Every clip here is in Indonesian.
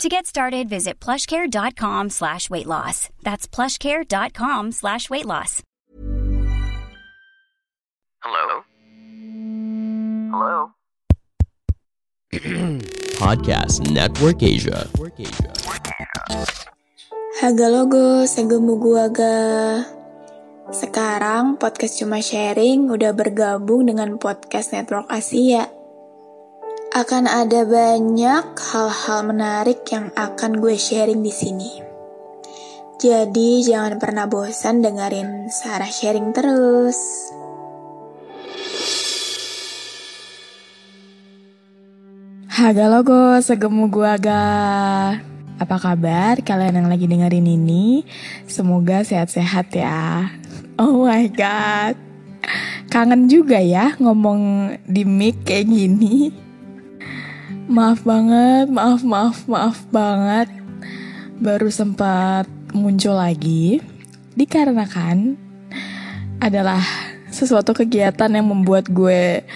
To get started, visit plushcare.com/weightloss. That's plushcare.com/weightloss. Hello? Hello? Podcast Network Asia. Haga logo, segemu aga. Sekarang podcast Cuma Sharing udah bergabung dengan Podcast Network Asia. Akan ada banyak hal-hal menarik yang akan gue sharing di sini. Jadi jangan pernah bosan dengerin Sarah sharing terus. Haga logo, segemu gua aga. Apa kabar kalian yang lagi dengerin ini? Semoga sehat-sehat ya. Oh my god, kangen juga ya ngomong di mic kayak gini. Maaf banget. Baru sempat muncul lagi dikarenakan adalah sesuatu kegiatan yang membuat gue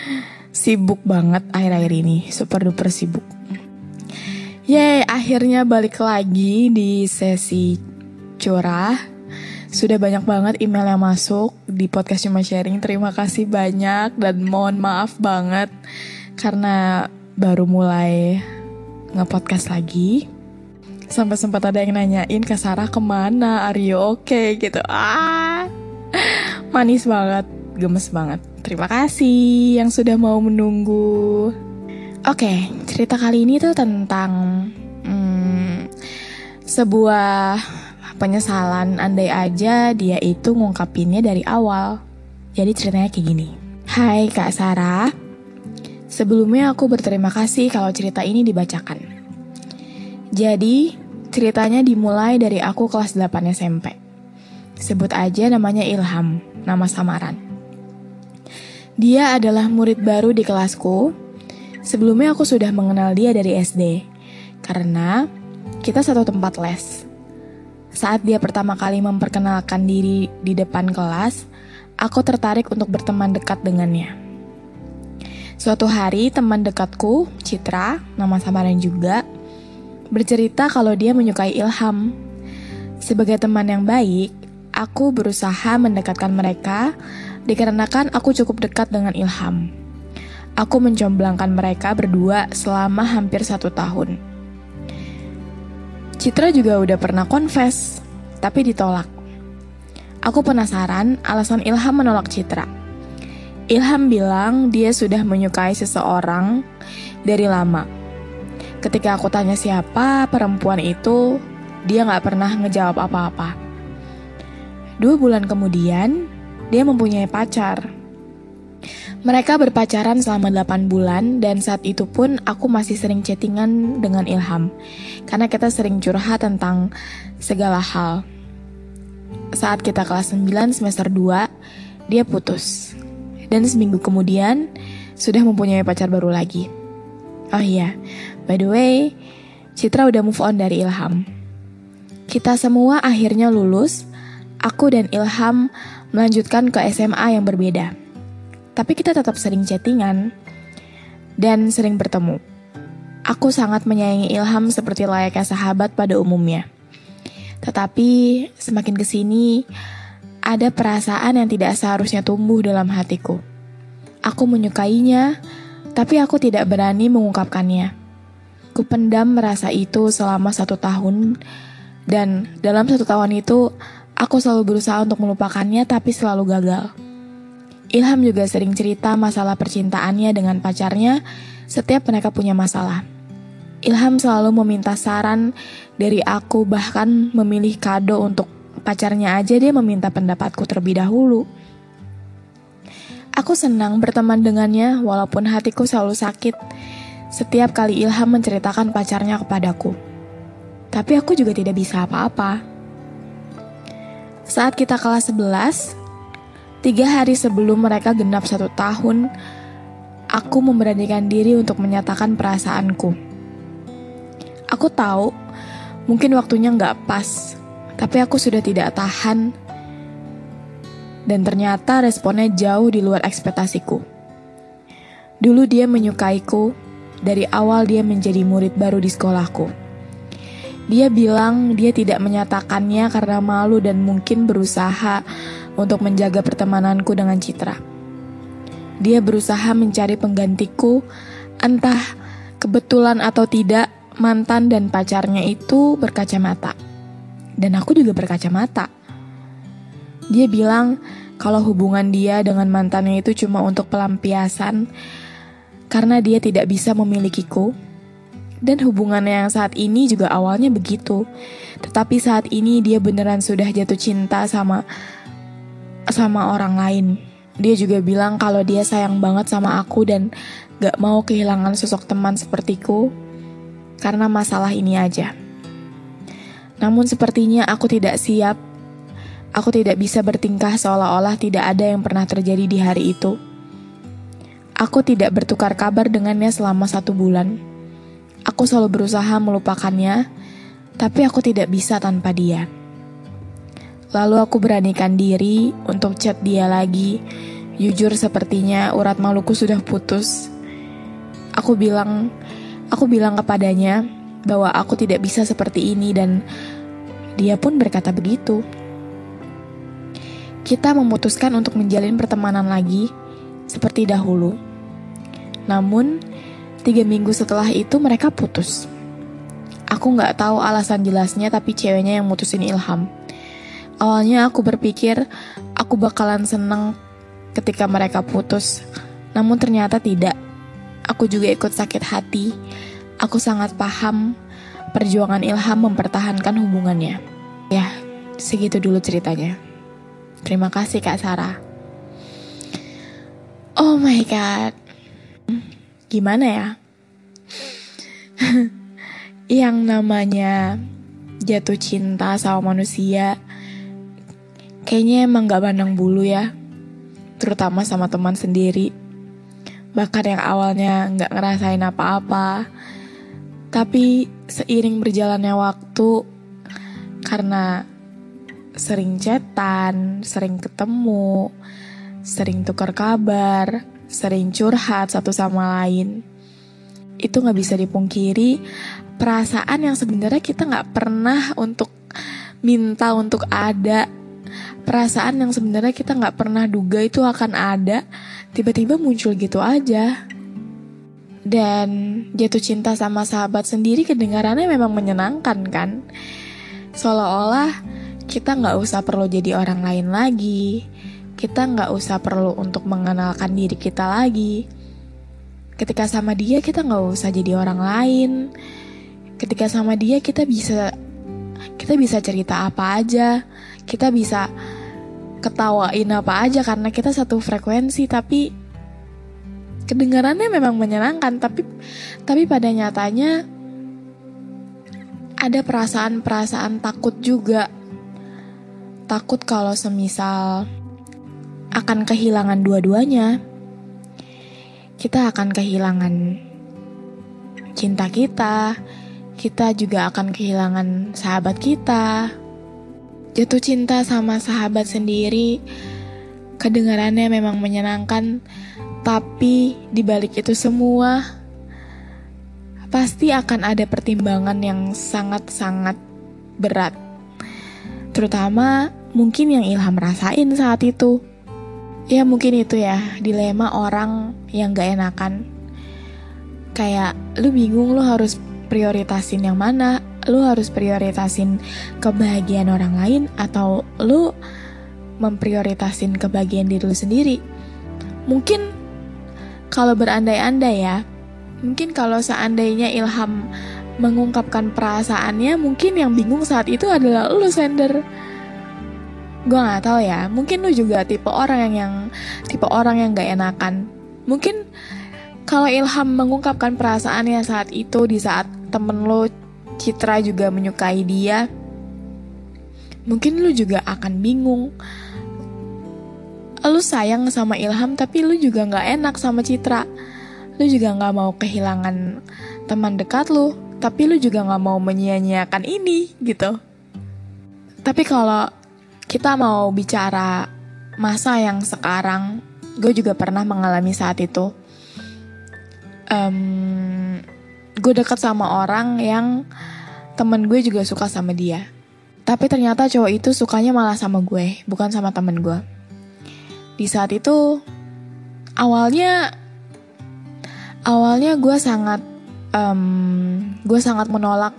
sibuk banget akhir-akhir ini, super duper sibuk. Yeay, akhirnya balik lagi di sesi curah. Sudah banyak banget email yang masuk di podcast Cuma Sharing. Terima kasih banyak dan mohon maaf banget karena baru mulai nge-podcast lagi. Sampai sempat ada yang nanyain, Kak Sarah kemana? Are you okay? Gitu. Manis banget, gemes banget. Terima kasih yang sudah mau menunggu. Oke, cerita kali ini tuh tentang sebuah penyesalan. Andai aja dia itu ngungkapinnya dari awal. Jadi ceritanya kayak gini. Hai Kak Sarah, sebelumnya aku berterima kasih kalau cerita ini dibacakan. Jadi, ceritanya dimulai dari aku kelas 8 SMP. Sebut aja namanya Ilham, nama samaran. Dia adalah murid baru di kelasku. Sebelumnya aku sudah mengenal dia dari SD, karena kita satu tempat les. Saat dia pertama kali memperkenalkan diri di depan kelas, aku tertarik untuk berteman dekat dengannya. Suatu hari, teman dekatku, Citra, nama samaran juga, bercerita kalau dia menyukai Ilham. Sebagai teman yang baik, aku berusaha mendekatkan mereka dikarenakan aku cukup dekat dengan Ilham. Aku mencomblangkan mereka berdua selama hampir 1 tahun. Citra juga udah pernah confess, tapi ditolak. Aku penasaran alasan Ilham menolak Citra. Ilham bilang dia sudah menyukai seseorang dari lama. Ketika aku tanya siapa perempuan itu, dia gak pernah ngejawab apa-apa. 2 bulan kemudian, dia mempunyai pacar. Mereka berpacaran selama 8 bulan dan saat itu pun aku masih sering chattingan dengan Ilham. Karena kita sering curhat tentang segala hal. Saat kita kelas 9 semester 2, dia putus. Dan seminggu kemudian, sudah mempunyai pacar baru lagi. Oh iya, by the way, Citra udah move on dari Ilham. Kita semua akhirnya lulus, aku dan Ilham melanjutkan ke SMA yang berbeda. Tapi kita tetap sering chattingan dan sering bertemu. Aku sangat menyayangi Ilham seperti layaknya sahabat pada umumnya. Tetapi semakin kesini, ada perasaan yang tidak seharusnya tumbuh dalam hatiku. Aku menyukainya, tapi aku tidak berani mengungkapkannya. Kupendam merasa itu selama 1 tahun, dan dalam 1 tahun itu, aku selalu berusaha untuk melupakannya, tapi selalu gagal. Ilham juga sering cerita masalah percintaannya dengan pacarnya setiap mereka punya masalah. Ilham selalu meminta saran dari aku, bahkan memilih kado untuk pacarnya aja dia meminta pendapatku terlebih dahulu. Aku senang berteman dengannya walaupun hatiku selalu sakit setiap kali Ilham menceritakan pacarnya kepadaku. Tapi aku juga tidak bisa apa-apa. Saat kita kelas 11, 3 hari sebelum mereka genap 1 tahun, aku memberanikan diri untuk menyatakan perasaanku. Aku tahu, mungkin waktunya nggak pas, tapi aku sudah tidak tahan. Dan ternyata responnya jauh di luar ekspektasiku. Dulu dia menyukaiku, dari awal dia menjadi murid baru di sekolahku. Dia bilang dia tidak menyatakannya karena malu dan mungkin berusaha untuk menjaga pertemananku dengan Citra. Dia berusaha mencari penggantiku, entah kebetulan atau tidak, mantan dan pacarnya itu berkacamata. Dan aku juga berkacamata. Dia bilang kalau hubungan dia dengan mantannya itu cuma untuk pelampiasan, karena dia tidak bisa memilikiku. Dan hubungannya yang saat ini juga awalnya begitu. Tetapi saat ini dia beneran sudah jatuh cinta sama orang lain. Dia juga bilang kalau dia sayang banget sama aku dan gak mau kehilangan sosok teman sepertiku karena masalah ini aja. Namun sepertinya aku tidak siap. Aku tidak bisa bertingkah seolah-olah tidak ada yang pernah terjadi di hari itu. Aku tidak bertukar kabar dengannya selama 1 bulan. Aku selalu berusaha melupakannya, tapi aku tidak bisa tanpa dia. Lalu aku beranikan diri untuk chat dia lagi. Jujur sepertinya urat maluku sudah putus. Aku bilang kepadanya bahwa aku tidak bisa seperti ini dan dia pun berkata begitu. Kita memutuskan untuk menjalin pertemanan lagi seperti dahulu. Namun, 3 minggu setelah itu mereka putus. Aku gak tahu alasan jelasnya, tapi ceweknya yang mutusin Ilham. Awalnya aku berpikir aku bakalan seneng ketika mereka putus. Namun ternyata tidak. Aku juga ikut sakit hati. Aku sangat paham perjuangan Ilham mempertahankan hubungannya. Ya, segitu dulu ceritanya. Terima kasih Kak Sarah. Oh my god. Gimana ya? Yang namanya jatuh cinta sama manusia kayaknya emang gak pandang bulu ya, terutama sama teman sendiri. Bahkan yang awalnya gak ngerasain apa-apa, tapi seiring berjalannya waktu, karena sering chatan, sering ketemu, sering tukar kabar, sering curhat satu sama lain, itu gak bisa dipungkiri perasaan yang sebenarnya kita gak pernah untuk minta untuk ada. Perasaan yang sebenarnya kita gak pernah duga itu akan ada, tiba-tiba muncul gitu aja. Dan jatuh cinta sama sahabat sendiri kedengarannya memang menyenangkan kan? Seolah-olah kita gak usah perlu jadi orang lain lagi. Kita gak usah perlu untuk mengenalkan diri kita lagi. Ketika sama dia kita gak usah jadi orang lain. Ketika sama dia kita bisa cerita apa aja. Kita bisa ketawain apa aja karena kita satu frekuensi, tapi kedengarannya memang menyenangkan, tapi pada nyatanya ada perasaan-perasaan takut juga. Takut kalau semisal akan kehilangan dua-duanya. Kita akan kehilangan cinta kita juga akan kehilangan sahabat kita. Jatuh cinta sama sahabat sendiri kedengarannya memang menyenangkan, tapi dibalik itu semua pasti akan ada pertimbangan yang sangat-sangat berat. Terutama mungkin yang Ilham rasain saat itu. Ya mungkin itu ya, dilema orang yang gak enakan. Kayak lu bingung lu harus prioritasin yang mana. Lu harus prioritasin kebahagiaan orang lain atau lu memprioritasin kebahagiaan diri lu sendiri. Mungkin kalau berandai-andai ya, mungkin kalau seandainya Ilham mengungkapkan perasaannya, mungkin yang bingung saat itu adalah lu, Sender. Gue gak tahu ya, mungkin lu juga tipe orang yang gak enakan. Mungkin kalau Ilham mengungkapkan perasaannya saat itu di saat temen lu Citra juga menyukai dia, mungkin lu juga akan bingung. lu sayang sama Ilham tapi lu juga gak enak sama Citra. Lu juga gak mau kehilangan teman dekat lu, tapi lu juga gak mau menyia-nyiakan ini gitu. Tapi kalau kita mau bicara masa yang sekarang, gue juga pernah mengalami saat itu. Gue deket sama orang yang temen gue juga suka sama dia. Tapi ternyata cowok itu sukanya malah sama gue, bukan sama temen gue. Di saat itu, awalnya gue sangat menolak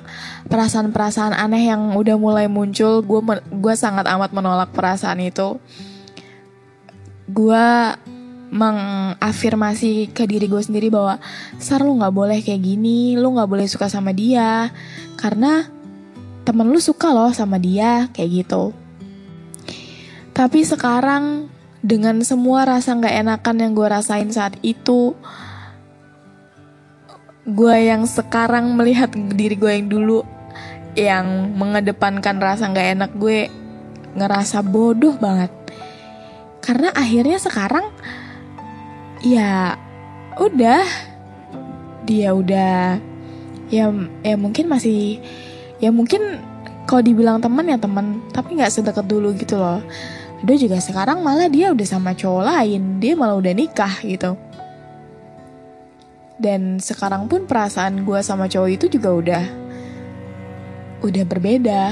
perasaan-perasaan aneh yang udah mulai muncul. Gue sangat amat menolak perasaan itu. Gue mengafirmasi ke diri gue sendiri bahwa Sar, lu gak boleh kayak gini, lu gak boleh suka sama dia, karena temen lu suka loh sama dia, kayak gitu. Tapi sekarang dengan semua rasa gak enakan yang gue rasain saat itu, gue yang sekarang melihat diri gue yang dulu yang mengedepankan rasa gak enak, gue ngerasa bodoh banget. Karena akhirnya sekarang ya udah, dia udah ya mungkin masih, ya mungkin kalau dibilang teman ya teman, tapi nggak sedekat dulu gitu loh. Dia juga sekarang malah dia udah sama cowok lain, dia malah udah nikah gitu. Dan sekarang pun perasaan gue sama cowok itu juga udah berbeda.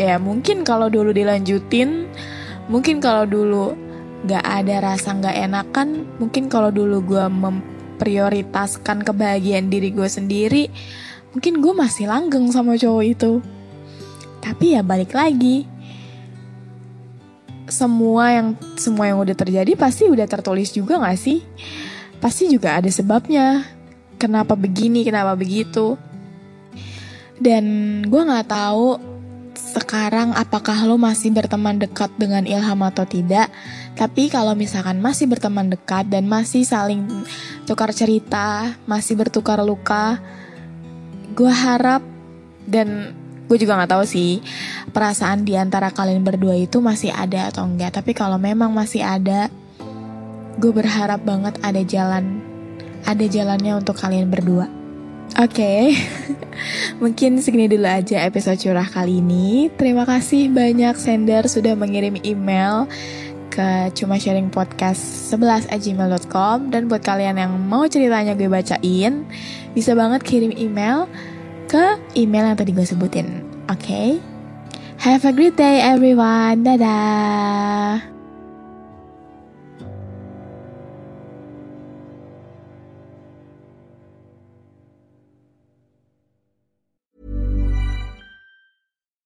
Ya mungkin kalau dulu dilanjutin, mungkin kalau dulu nggak ada rasa nggak enakan, mungkin kalau dulu gue memprioritaskan kebahagiaan diri gue sendiri, mungkin gue masih langgeng sama cowok itu. Tapi ya balik lagi, semua yang udah terjadi pasti udah tertulis juga gak sih? Pasti juga ada sebabnya. Kenapa begini, kenapa begitu. Dan gue gak tahu sekarang apakah lo masih berteman dekat dengan Ilham atau tidak. Tapi kalau misalkan masih berteman dekat dan masih saling tukar cerita, masih bertukar luka, gue harap, dan gue juga gak tahu sih perasaan diantara kalian berdua itu masih ada atau enggak. Tapi kalau memang masih ada, gue berharap banget ada jalannya untuk kalian berdua. Oke, mungkin segini dulu aja episode curah kali ini. Terima kasih banyak sender sudah mengirim email ke Cuma Sharing Podcast 11@gmail.com. dan buat kalian yang mau ceritanya gue bacain, bisa banget kirim email ke email yang tadi gue sebutin. Oke? Have a great day everyone. Dadah.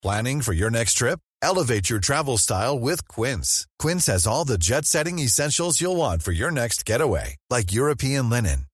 Planning for your next trip? Elevate your travel style with Quince. Quince has all the jet-setting essentials you'll want for your next getaway, like European linen,